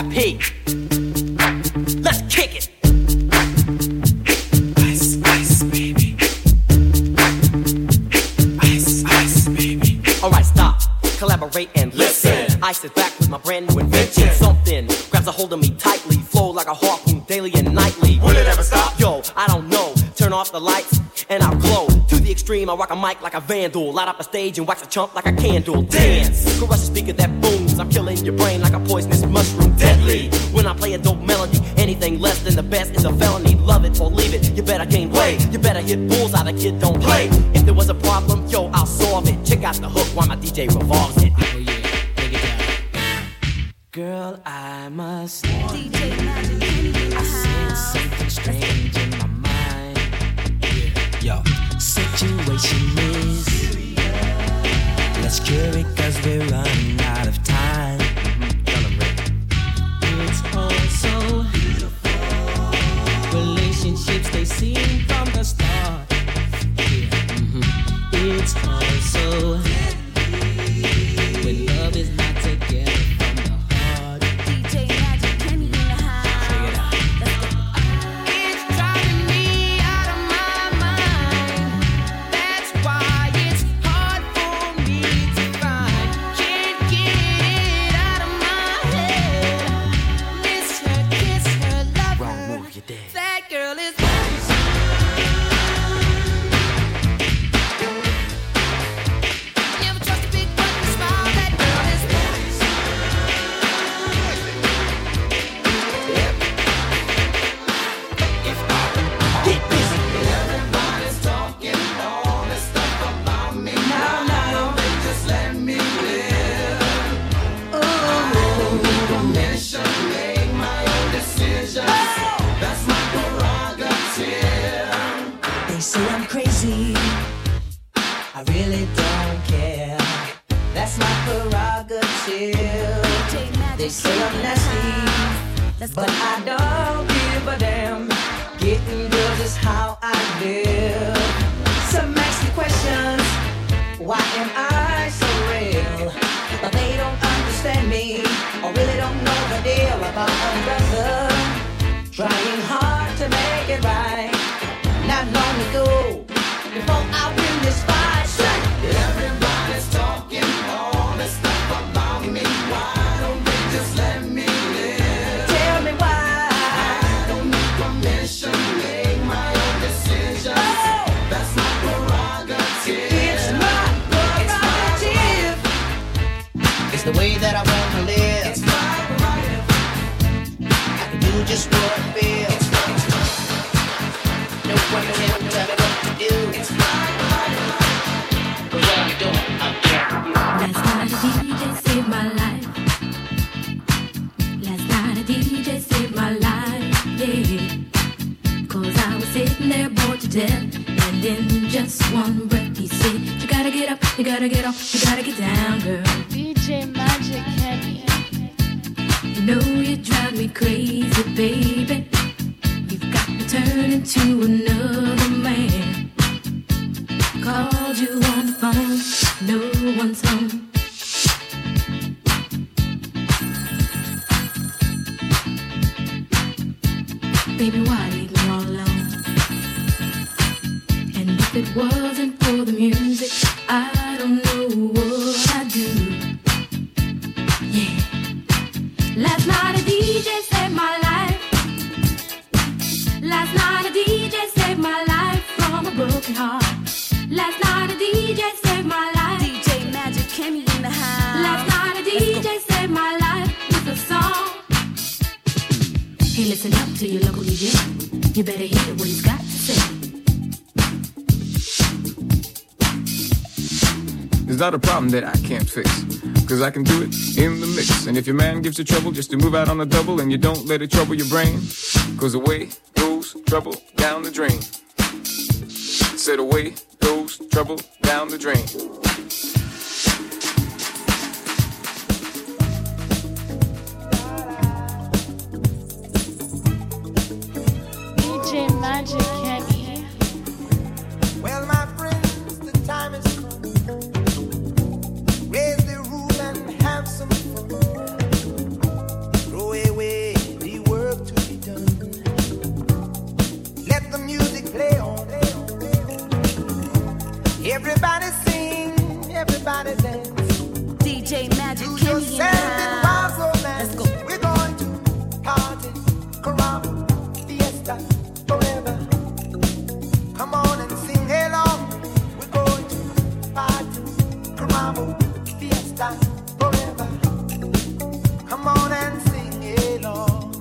VIP. Let's kick it. Ice, ice, baby. Ice, ice, baby. Alright, stop, collaborate and listen. Ice is back with my brand new invention. Something grabs a hold of me tightly, flow like a harpoon daily and nightly. Will it ever stop? Yo, I don't know. Turn off the lights and I'll glow. To the extreme, I rock a mic like a vandal. Light up a stage and wax a chump like a candle. Dance, crush a speaker that booms. I'm killing your brain like a poisonous mushroom. Deadly, when I play a dope melody. Anything less than the best is a felony. Love it or leave it, you better gain weight. You better hit bullseye, the kid don't play. If there was a problem, yo, I'll solve it. Check out the hook while my DJ revolves it. Oh yeah, take it down. Girl, I must DJ Magic. I sense something strange in my mind. Yeah. Yo. Situation is serious. Let's cure it cause we're running out of time. It's all so beautiful. Relationships they seem from the start. It's all so deadly. When love is not together from the heart. DJ Magic Kenny in the house. That I can't fix, cause I can do it in the mix. And if your man gives you trouble just to move out on the double, and you don't let it trouble your brain, cause away goes trouble down the drain. Said away goes trouble down the drain. DJ Magic Kenny. Well, my friends, the time is raise the roof and have some fun. Throw away DJ Magic, Kenny and I. Let's go. We're going to party, caramba, fiesta, forever. Come on and sing along. We're going to party, caramba, fiesta, forever. Come on and sing along.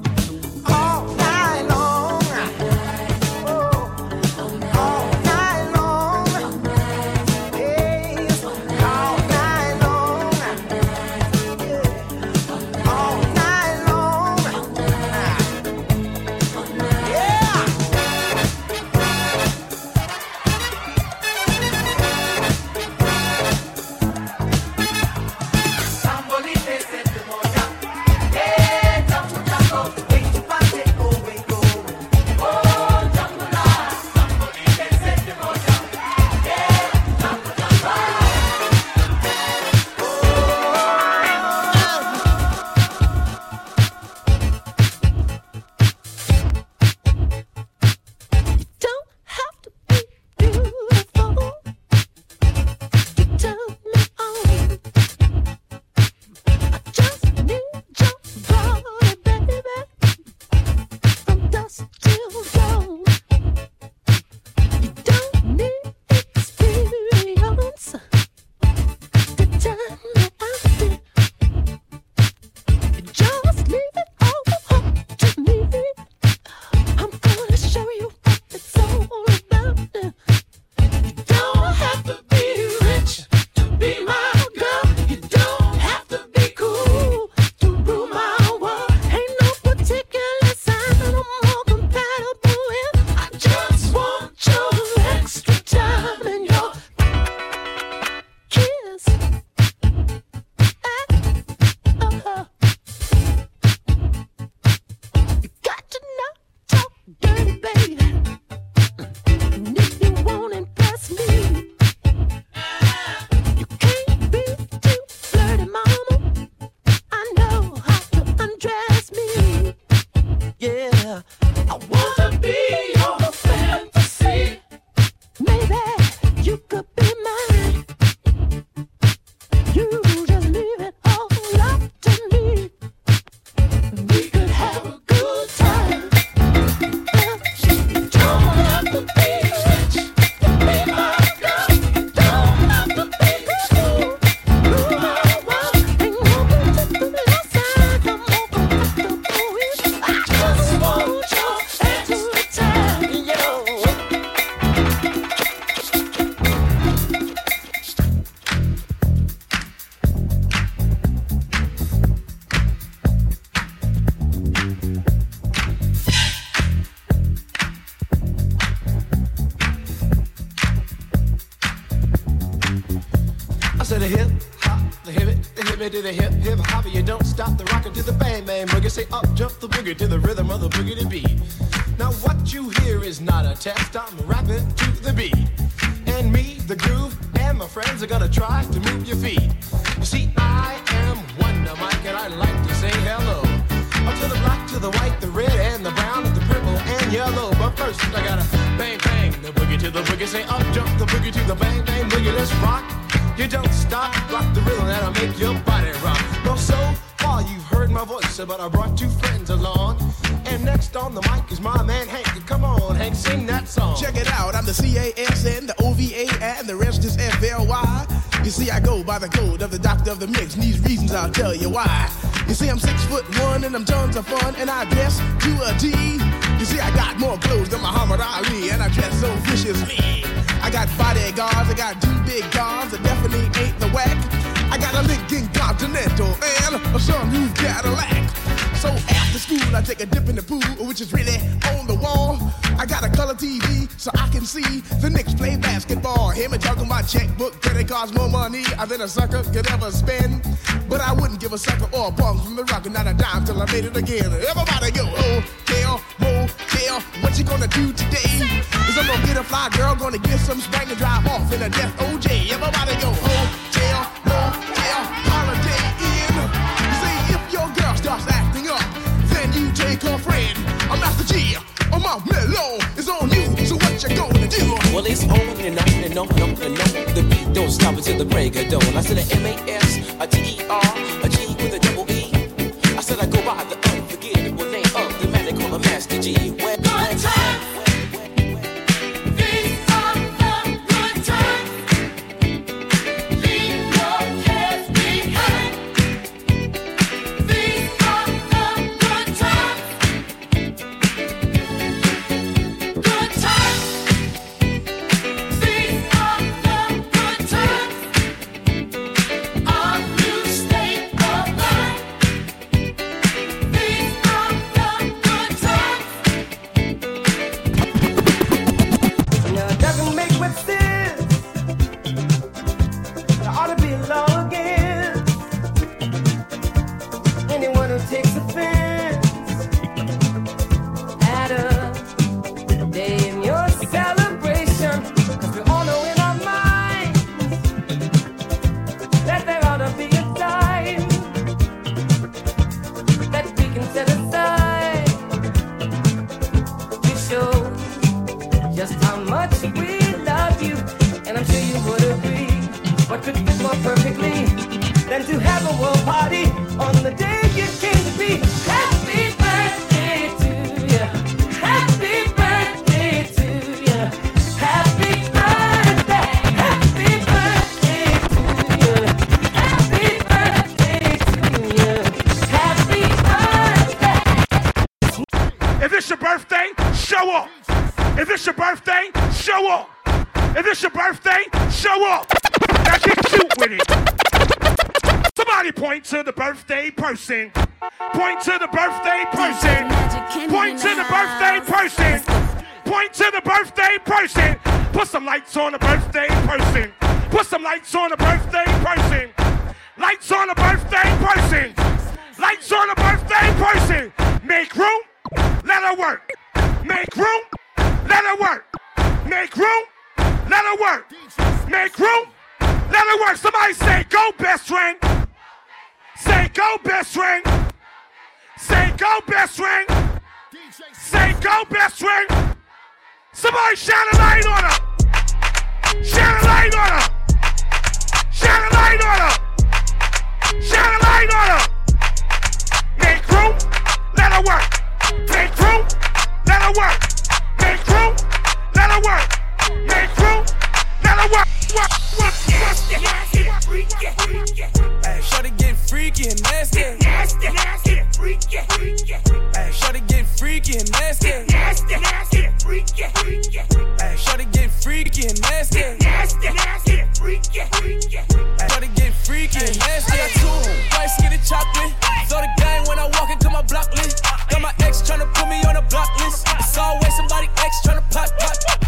To the hip, hip, hopper, you don't stop the rocker to the bang, bang, boogie. Say up, jump the boogie to the rhythm of the boogie to beat. Now what you hear is not a test, I'm rapping to the beat. And me, the groove, and my friends are gonna try to move your feet. You see, I am Wonder Mike, and I like to say hello. Up to the black, to the white, the red, and the brown, and the purple, and yellow. But first, I gotta bang, bang, the boogie to the boogie. Say up, jump the boogie to the bang, bang, boogie. Let's rock. You don't stop, rock the rhythm that'll make your body rock. Well, so far you've heard my voice, but I brought two friends along. And next on the mic is my man Hank. Come on, Hank, sing that song. Check it out, I'm the CASN, the OVA, and the rest is FLY. You see, I go by the code of the doctor of the mix, and these reasons I'll tell you why. You see, I'm 6'1", and I'm tons of fun, and I dress to a T. You see, I got more clothes than Muhammad Ali, and I dress so viciously. I got bodyguards, I got two big guns, I definitely ain't the whack. I got a Lincoln Continental and a some new Cadillac. So after school I take a dip in the pool, which is really on the wall. I got a color TV so I can see the Knicks play basketball. Him and juggle my checkbook, credit cards, more money than a sucker could ever spend. But I wouldn't give a sucker or a bum from the rock, and not a dime till I made it again. Everybody go, hotel, motel, what you gonna do today? I'm gonna get a fly girl, gonna get some spank and drive off in a death OJ. Everybody go hotel, motel, holiday in. See, if your girl starts acting up, then you take her friend. I'm Master G, I'm out mellow, it's on you, so what you gonna do? Well, it's on and on and on and on and on. The beat don't stop until the break of dawn. I said the MAS. a G-E-R, a G with a double E. I said I go by the unforgettable name of the man they call a Master G. When good time. Person. Point to the birthday person. Point to the birthday person. Point to the birthday person. Put some lights on the birthday person. Put some lights on the birthday person. Lights on the birthday person. Lights on the birthday person. Make room, let her work. Make room, let her work. Make room, let her work. Make room, let her work. Somebody say, go best friend. Say go best friend. Say go best friend. Say go best friend. Somebody shine a light on her. Shine a light on her. Shine a light on her. Shine a light on her. Make room, let her work. Make room, let her work. Make room, let her work. Make room, let her work. Hey, shorty getting freaky and nasty. Nasty, freaky. Hey, shorty getting freaky and nasty. Nasty, freaky. Hey, shorty getting freaky and nasty. Nasty, freaky. Hey, shorty getting freaky and nasty. I got two white skinny chocolate. Throw the game when I walk into my block list. Got my ex tryna put me on a block list. It's always somebody ex tryna pop.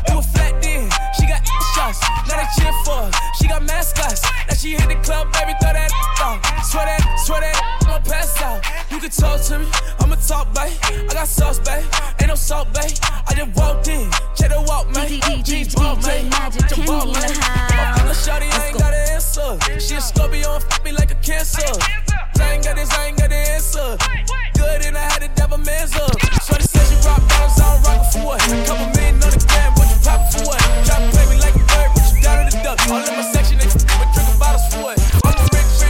Do a flat then. She got shots. Now they cheer for her. She got mascots. Now she hit the club, baby, throw that out. Swear that, I'ma pass out. You can talk to me, I'ma talk, babe. I got sauce, babe. Ain't no salt, babe. I just walked in, check the walk, man. DJ Magic, can you hide? I'm a shawty, I ain't got an answer. She a Scorpio and fuck me like a cancer. I ain't got the answer. Good and I had the devil man's up. Shorty said she rock bottles, I don't rock it for what? Couple million on the gram, what you poppin' for what? Try to play me like a bird, but you down to the duck. All in my section, they but drinking bottles for what? I'm a rich, you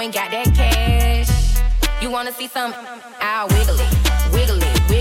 a got that cash. You wanna see something? I'll wiggle it.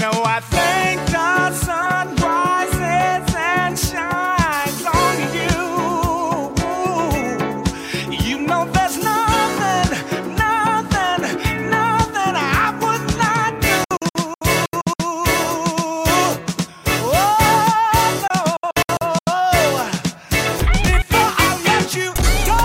know I thank the sun rises and shines on you. You know there's nothing I would not do. Oh, no. Before I let you go.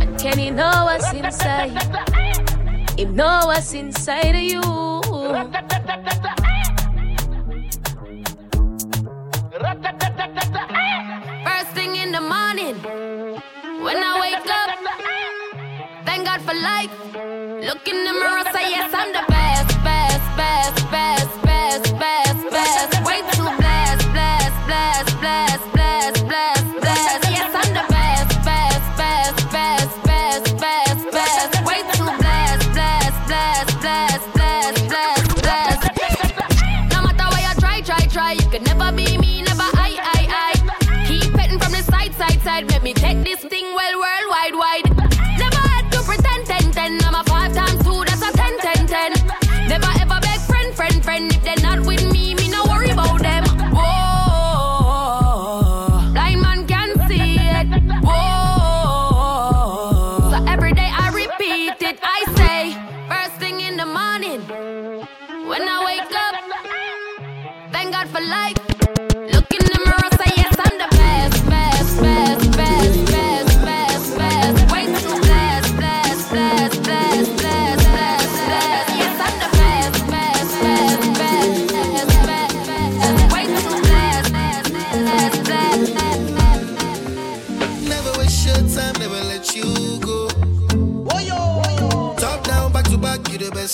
And can he know what's inside? He know what's inside of you. First thing in the morning, when I wake up, thank God for life. Look in the mirror, say yes, I'm the best, best, best, best, best, best, best. Way too blessed, blessed, blessed, blessed, blessed, blessed, blessed. Let me take this thing well worldwide wide. Never had to pretend 10-10. I'm a 5 times 2, that's a 10-10-10. Never ever beg friend. If they're not with me no worry about them. Oh, blind man can see it. Oh, so every day I repeat it. I say, first thing in the morning, when I wake up, thank God for life. Look in the mirror, say yes, I'm the best, best, best.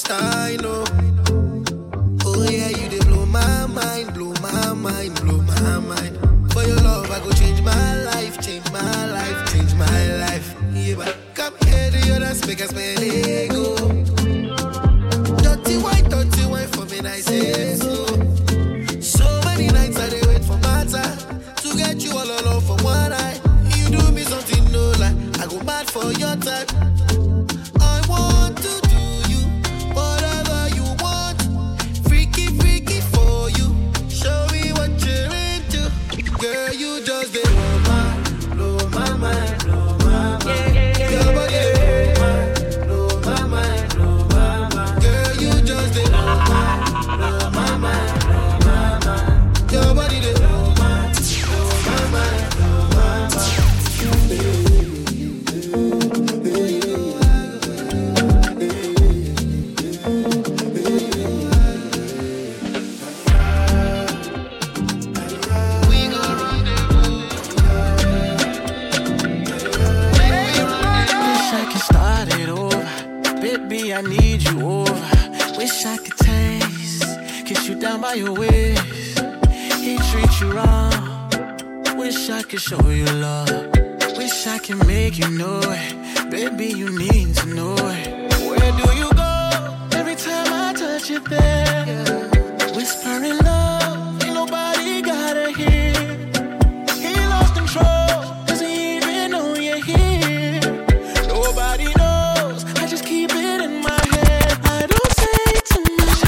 I know. Oh yeah, you did blow my mind. For your love, I go change my life. Yeah, but come here to your dance, make us my ego. Dirty wine for me, I say so. So many nights I did wait for matter to get you all alone for one eye. You do me something, no lie. I go mad for your type. I want to. Girl, you just blow my mind. Yeah. Blow my mind. Girl, you just blow my mind. Your body did down by your waist. He treats you wrong. Wish I could show you love. Wish I could make you know it. Baby, you need to know it. Where do you go? Every time I touch you there, yeah. Whispering love, ain't nobody gotta hear. He lost control, doesn't even know you're here. Nobody knows, I just keep it in my head. I don't say too much.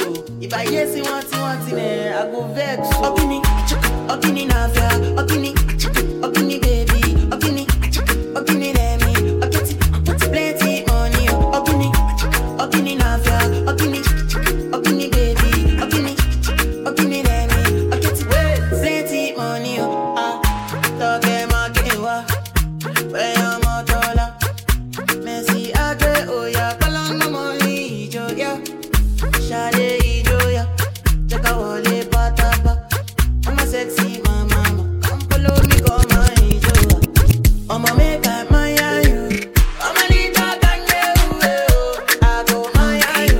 you. If I yes you want you me, I go vex. Opini, opini nafia, opini, opini baby, opini, opini lemme, opini, plenty money. Opini, opini nafia, opini, opini baby, opini, opini lemme, opini, plenty money. Ah, talk them out, get what? Where I'm out dollar, Messi Adre, oh yeah, call no money, Joe, yeah. Shade idoya, chaka wole pataba. I'm a sexy mama, come follow me, come my idoya. I'm a make I my you. I'm a little gangue, I go my you.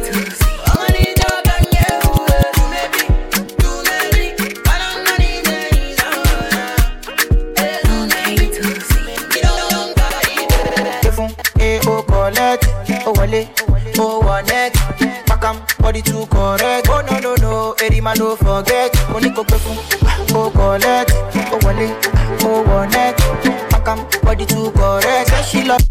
I'm a little gangue, you may be. I don't need it, I don't need to see. You don't got it. The phone, oh collect, oh wale, oh one. Body too correct. Oh no, Erima no forget. Oniko perfume, oh collect, oh wale, oh one neck. Makam body too correct. Say she love.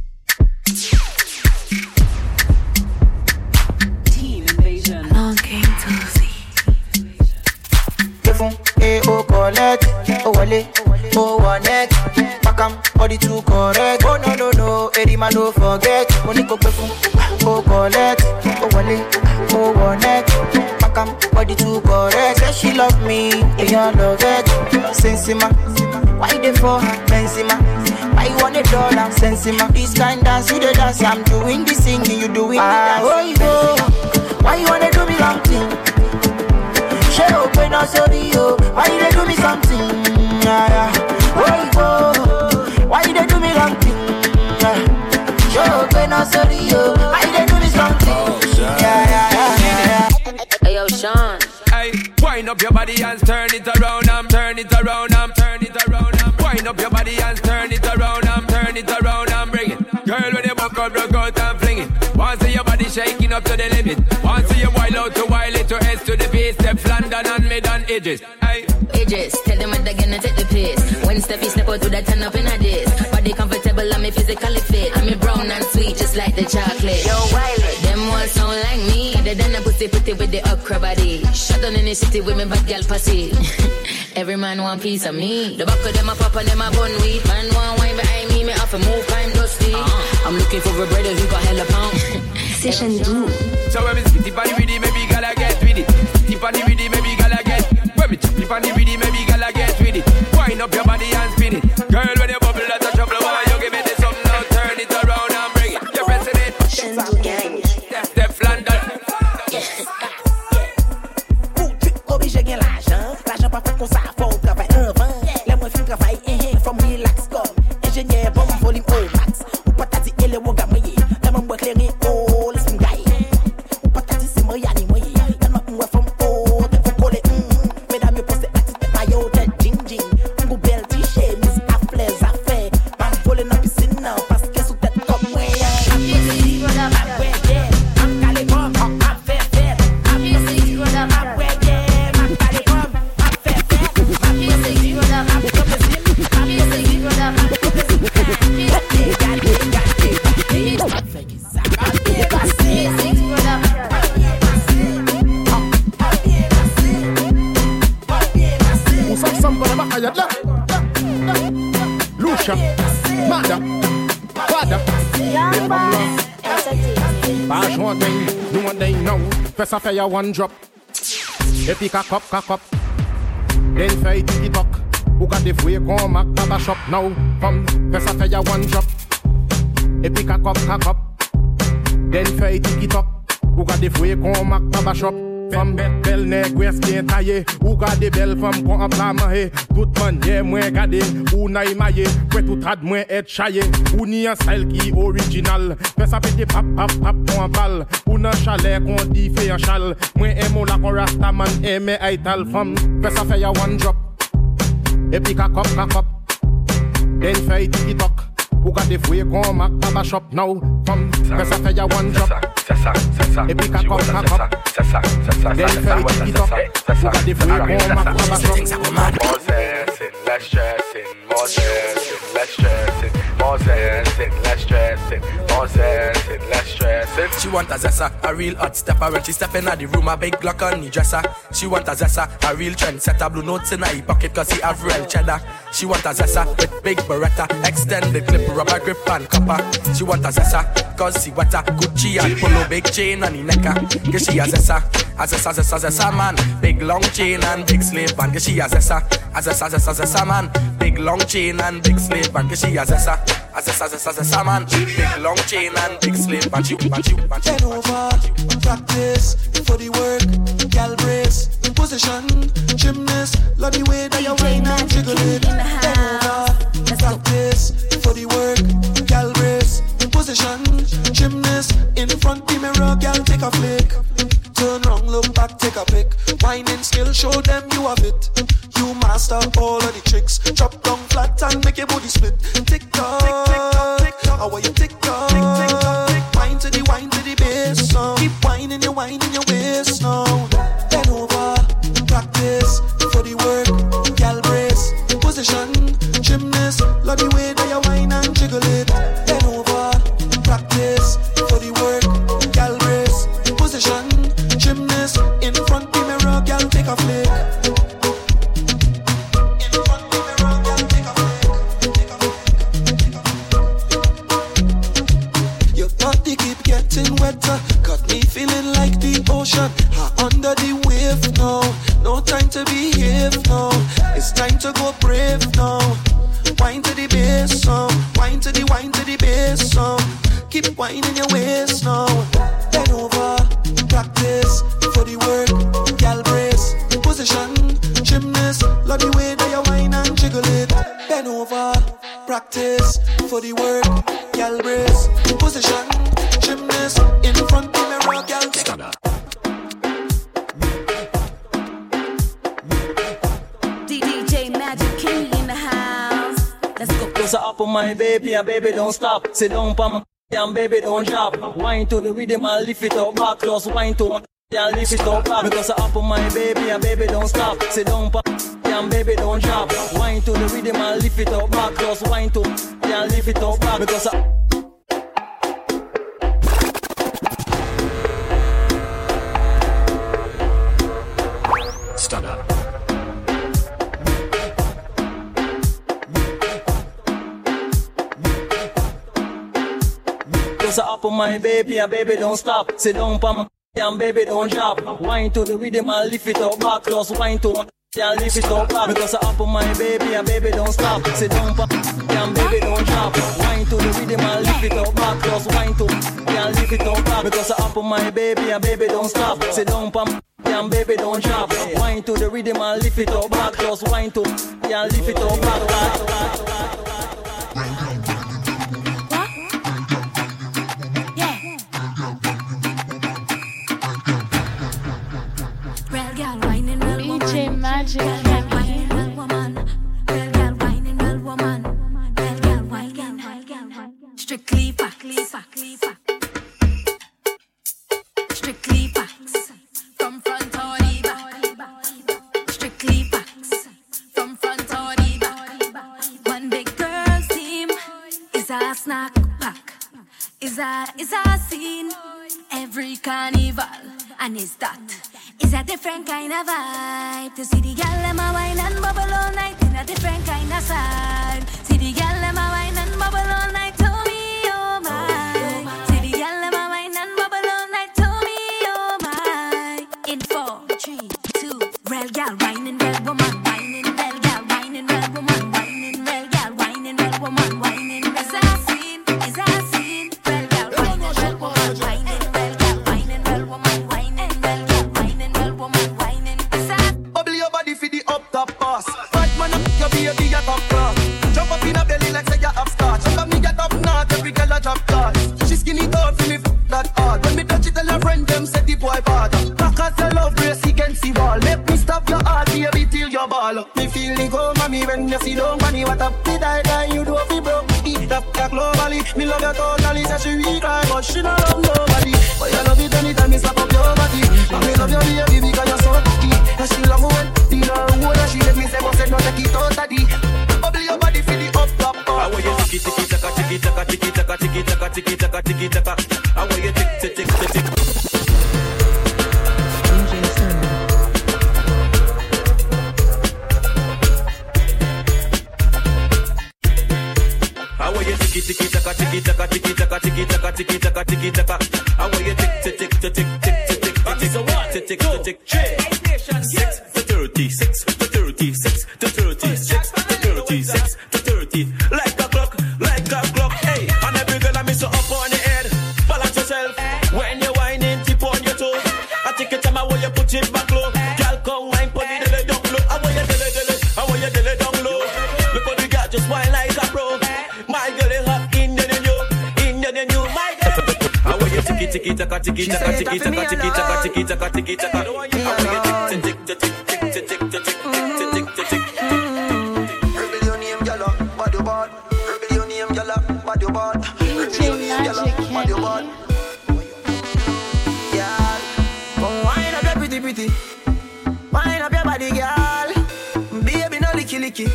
Team Invasion. Long King Tozy. Perfume, eh oh collect, oh wale, oh one neck. Makam body too correct. Oh no, Erima no forget. Oniko perfume, oh collect, oh wale. Oh, one neck, I come body too correct. Say she love me, and I love it. Sensima, why they for her? Sensima, why want it all? I'm Sensima. This kind dance, you the dance, I'm doing the singing, you doing the dance. Oh, why you wanna do me something? She open up, sorry, oh, why you they do me something? Oh, why you they do me something? She open up, sorry, oh, why you they do me something? Yo, Sean. Hey, wind up your body and turn it around, turn it around. Wind up your body and turn it around, bring it. Girl, when you buck out and fling it. Once see your body shaking up to the limit. Once see you wild out to wild it to S to the base. Step London and mid on edges. Hey, edges, tell them what they're gonna take the pace. When Steffi step out to that turn up in a days. Body comfortable, I'm physically fit. I'm brown and sweet, just like the chocolate. Yo, wild it. Them ones don't like me. Then I put it with the okra body. Shut down in the city with me bad girl pussy. Every man want piece of me. The back of them a pop and them a bun weed. Man want wine behind me off a move I'm dusty. I'm looking for a brother who got hella pound. Session two. So when me spitty panty with it, maybe gala get with it. Spitty panty with it, maybe gala get. When me spitty panty with it, maybe gala get with it. Wind up your body and spin it, girl. When you bubble out of trouble, why you give me this something now? Turn it around and bring it. You're pressing it. Session two gang. Step London. Qu'on s'affaire au travail un vent. Laisse-moi faire le travail, from relax comme ingénieur, bon volume au max. Ou pas t'as dit, elle est au gamoyer. La maman éclairée, oh, laisse-moi gailler. Ou pas t'as dit, c'est moi, y'a ni moyen. Tellement qu'on est from haut, t'es pour coller. Mesdames, je pense que t'as dit, maillot, t'es ding-ding. Un goût belle, t-shirt, mise à fleurs, affaires. Pas voler dans la piscine, non, parce que sous tête comme moi. Apprécie, madame, après, yeah. I'm calé comme, on a fait faire. Apprécie, madame, après. Lucia, Mada, Fada, Bash one thing, do one thing now. First I fire one drop. They pick a cup. Then fire the cock. Who got the free come back to the shop now? Come, first I fire one drop. They pick a cup. Then fire the cock. Who got the free come back to the shop? Femme belle nèg ouest bien taillé ou gade belle femme qu'on a manger toute manière moins gade ou naï maillé pour tout trad moins être chaillé ou ni en style qui original fait ça pété pap on balle ou nan chalet qu'on dit fait en chal moins aime la corasta man aime aital femme fait ça fait ya one drop et puis cap then fait TikTok ou gade fouiller qu'on mac baba shop now femme fait ça fait ya one drop. Ça. Et puis ça. Then fais TikTok. Ça. Less stressing, more stressing. possessive, less stressive. She want a zessa, a real hot stepper. When she step in the room, a big Glock on the dresser. She want a zessa, a real trendsetter. Blue notes in her pocket cause he have real cheddar. She want a zessa with big Beretta, extended clip, rubber grip and copper. She want a zessa cause she wetter, Gucci and polo, big chain on the necker. Cause she a zessa, a zessa, zessa, zessa man, big long chain and big slave band. Cause she a zessa, a zessa, zessa, zessa man, big long chain and big slave band. Cause she a zessa, a zessa, zessa, zessa man, big long chain and big slave band. Bend over, practice for the work, gal brace, in position, gymnast, love the way that you whine and jiggle it. Bend over, practice for the work, gal brace, in position, gymnast, in front the mirror, gal take a flick, turn round, look back, take a pick, whining skill, show them you have it. You master all of the tricks. Drop down flat and make your body split. Tick tock, how are you tick tock? Wine to the bass. Now. Keep whining, you wine in your waist now. Bend over, practice for the work. Gal brace, position, gymnast. Love the way that you wine and jiggle it. Bend over, practice for the work. Gal brace, position, gymnast. In front the mirror, gal take a flick. Got me feeling like the ocean, under the wave now. No time to behave now. It's time to go brave now. Wine to the bass now. Wine to the bass now. Keep whining your waist now. Bend over, practice for the work. Gal brace, position, gymnast. Love the way that you whine and jiggle it. Bend over, practice for the work. Gal brace, position, gymnast. In front of the mirror, gal take a DJ Magic King in the house. Let's go. Closer up on my baby, and baby don't stop. Sit down for my and baby don't drop. Wine to the rhythm and lift it up back. Close wine to my and lift it up back. Because I up on my baby, and baby don't stop. Sit down for and baby don't drop. Wine to the rhythm and lift it up back. Close wine to and lift it up back. Because I Stunner. Closer up on my baby, and baby don't stop. Sit down for my and baby don't drop. Wine to the rhythm and lift it up back. Close wine to and lift it up back. Closer up on my baby, and baby don't stop. Sit down for and baby don't drop. Wine to the rhythm and lift it up back. Close wine to and lift it up back. Because I up on my baby, and baby don't stop. Sit down for and baby don't drop. Wine to the rhythm and lift it up back. Just wine to and lift it up back. What? Yeah. Real girl whining, real woman. DJ Magic. Real girl whining, real woman. Real girl whining, real woman. Real girl whining. Strictly facts. Strictly facts. From front or the back, strictly facts. From front or the back, one big girl's team is a snack pack, is a scene every carnival, and is that is a different kind of vibe to see the girl and my wine and bubble all night in a different kind of vibe. See the girl and my wine and bubble all night. Gal whining, red woman, whining, red gal, whining, red woman, whining, red gal, whining, red woman, whining, is a scene, red gal, whining, red woman, whining, red gal, whining, red woman, whining, red gal, whining, red woman, whining, is a bubble your body for the up top boss. Bad man up your baby at top class. Jump up in a belly like say you have starch. Jump up me get up not every girl a drop class. She skinny down for me that hard. When me touch it tell her friend them say the boy bad. Back as a love brace against the wall. Your heart, baby, till your ball. Me feel the go, mommy, when you see the money. What up, did I die? You do feel broke. Eat up, that globally. Me love you totally. Says she will cry, but she don't love nobody. But you love it anytime you slap up your body. And me love your baby because you're so lucky. And she love one, you know, one. And she let me say, but said, no, take it out, daddy. Bubble your body, feel the up, top, top. I want you tiki, tiki, taka, tiki, taka, tiki, taka, tiki, taka. tiki taka tiki taka. I want you tick tick tick tick. I want you tiki tiki taka tiki taka tiki taka tiki taka tiki taka tiki taka. I want you tick tick tick tick tick tick tick. Tick tick tick tick. 6 to 30, 6 to 30, 6 to 30, 6 to 30, 6 to 30. Like a clock. Hey, and every girl I miss her up on your head. Balance yourself when you're whining, tip on your toe. I take your time, I want you put it back low. Girl, come wine, put the dele down low. I want you dele down low. Look what we got, just wine like a pro. My girl is hot, Indian and you. My girl. I want you tiki tiki taka tiki taka tiki taka tiki taka tiki taka tiki taka. I want you tick tick tick. Wind up your body, girl. Baby, no licky.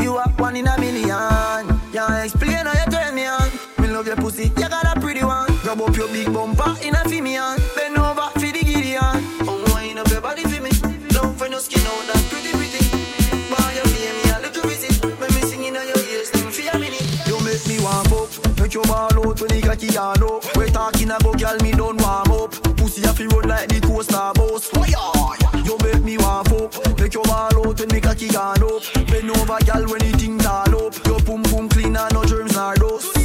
You are one in a million. Can't explain how you turn me on. Me love your pussy, you got a pretty one. Rub up your big bumper in a female. Bend over for the giddy on. Wind up your body for me. Love for no skin out, that's pretty. Boy, you pay me a little visit. When me singing on your ears, think for a minute. You make me warm up. Make your ball out when the cocky on up. We talking about girl, me don't warm up. Pussy have to run like the coaster boss. You make me want fuck. Make your ball out when me cocky gone up. Bend over, girl, when the thing all up. Your pum pum clean and no germs nor dust.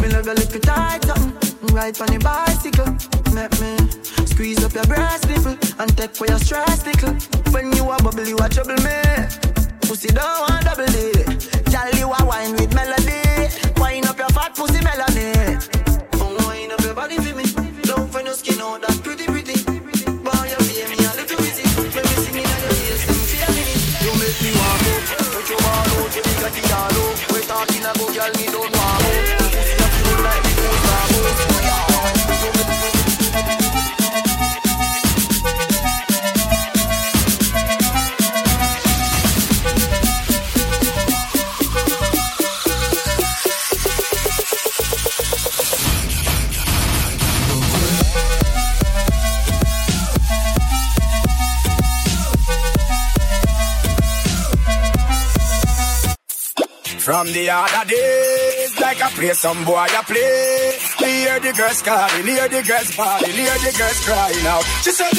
Me love your little tight something. Ride on the bicycle. Make me squeeze up your breast nipple and take for your stress little. When you a bubble, you a trouble me. Pussy don't want double it. Girl, you a wine with melody. Wine up your fat pussy melody. Wine up your body for me. Love for no skin out, that's pretty. Boy, you pay me a little visit. When me sing in your ears, sing for a minute. You make me walk up, put your ball out, you make a thing all out. We talking about y'all, me don't walk out. Pussy up to you like me don't walk From the other days, like I play some boy, I play. We hear the girls calling, hear the girls party, hear the girls crying out. She said,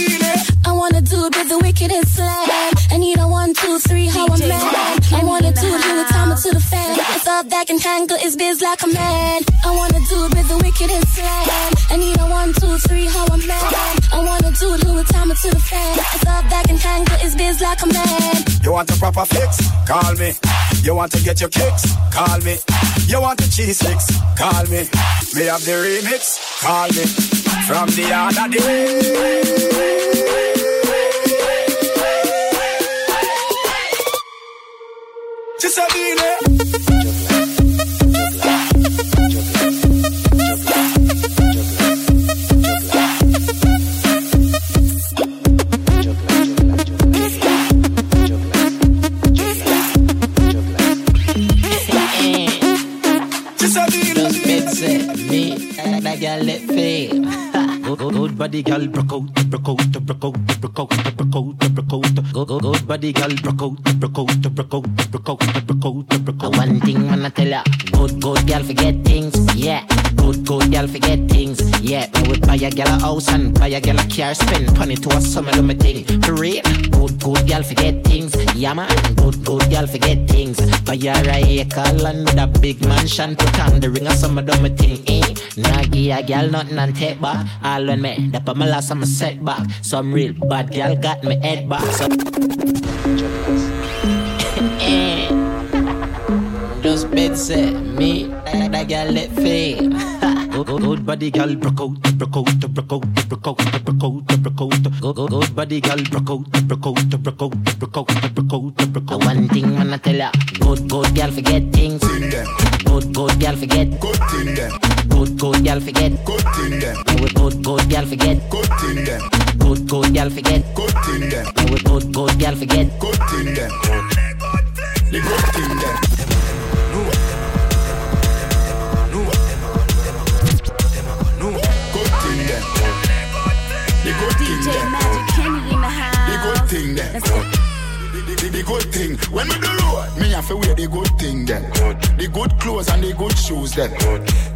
I wanna do be the wickedest slam. I need a 1, 2, 3, how I'm mad. I wanna do Louis Tommy to the fan. It's all that can tangle, it's biz like a man. I wanna do be the wickedest slam. I need a 1, 2, 3, how I'm mad. I wanna do Louis Tommy to the fan. It's all that can tangle, it's biz like a man. You want a proper fix? Call me. You want to get your kicks? Call me. You want the cheese sticks? Call me. Me have the remix? Call me. From the other day. Just good body gal, broke out. Good body gal, broke out. One thing man I tell ya, good gal forget things, yeah. Good gal forget things, yeah. I would buy a gal a house and buy a gal a car, spend money to a summer do my thing. For real, good gal forget things, yeah man. Good gal forget things, buy a acre land with a big mansion, put on the ring a summer do my thing, eh? Nah give a gal nothing and take back. All when me, that my last I'm a setback. Some real bad gal got me head back. So just bed set me, that gal let fail. Good body gal broke out. Good body gal broke out. One thing man I tell ya, good gal forget things. Good gal forget. Good thing them. Good gal forget. Good thing them. Good gal forget. Good thing them. Good gal forget. Good thing them. Good gal forget. Good thing them. The good thing them. good DJ thing Magic Henny in the house. The good thing then. The good thing. When we do road, me have to wear the good thing then. Good. The good clothes and the good shoes then.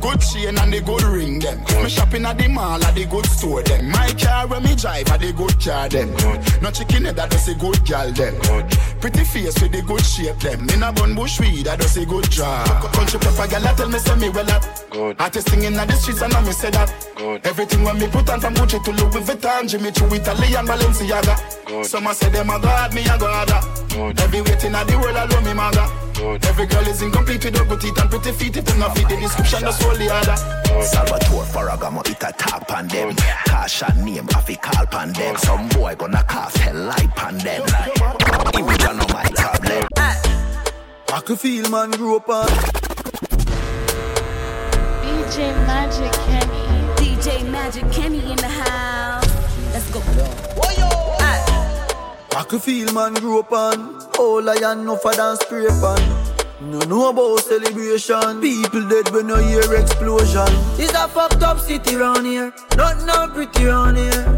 Good chain and the good ring then. Me shopping at the mall at the good store then. My car when me drive at the good car then. Good. No chicken head that does a good girl then. Good. Pretty face with the good shape them. In a bun bush weed that does a good job. Country pepper girl I tell me say me well up. Good. Artist singing at the streets and I me say that. Good. Everything when me put on from Gucci to Louis Vuitton, Jimmy Choo, Italy and Balenciaga. Good. Some a say them a god, me a god. Every waiting at the world I love me mother. Good. Every girl is incomplete with her good teeth and pretty feet. If they not fit the description, that's all the other. Salvatore Ferragamo, it a tap on them. Cash and name, I fi call pan them. Some boy gonna cough hell light pan them. Image on my tablet. I could feel man grew up on DJ Magic Kenny. DJ Magic Kenny in the house. Let's go. Whoa, yo. I can feel man grew up on. All I am no for dance scrape on. No know about celebration. People dead when no hear explosion. It's a fucked up city round here. Nothing pretty round here.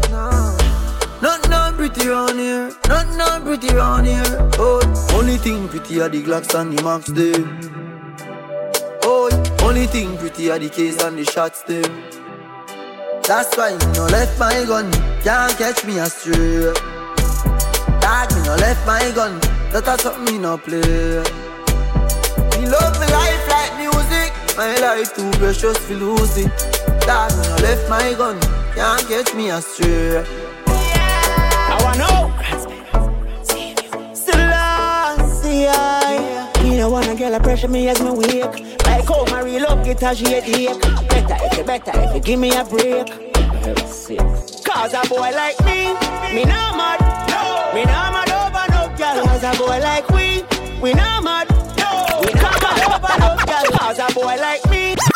Nothing pretty round here. Nothing pretty round here. Oh, only thing pretty are the Glocks and the Max there. Oh, only thing pretty are the case and the shots there. That's why me no left my gun. Can't catch me astray. Dad, me no left my gun, that a something me no play. Me love me life like music, my life too precious to lose it. Dad, me no left my gun, can't get me astray. Yeah. I wanna know. Selassie, me no wanna get a pressure me as me weak. Like how my real love get a shade ache. Better if you give me a break. Cause a boy like me no mad. We not mad over no girl, cause a boy like we not mad, no. We not mad over no girl, cause a boy like me,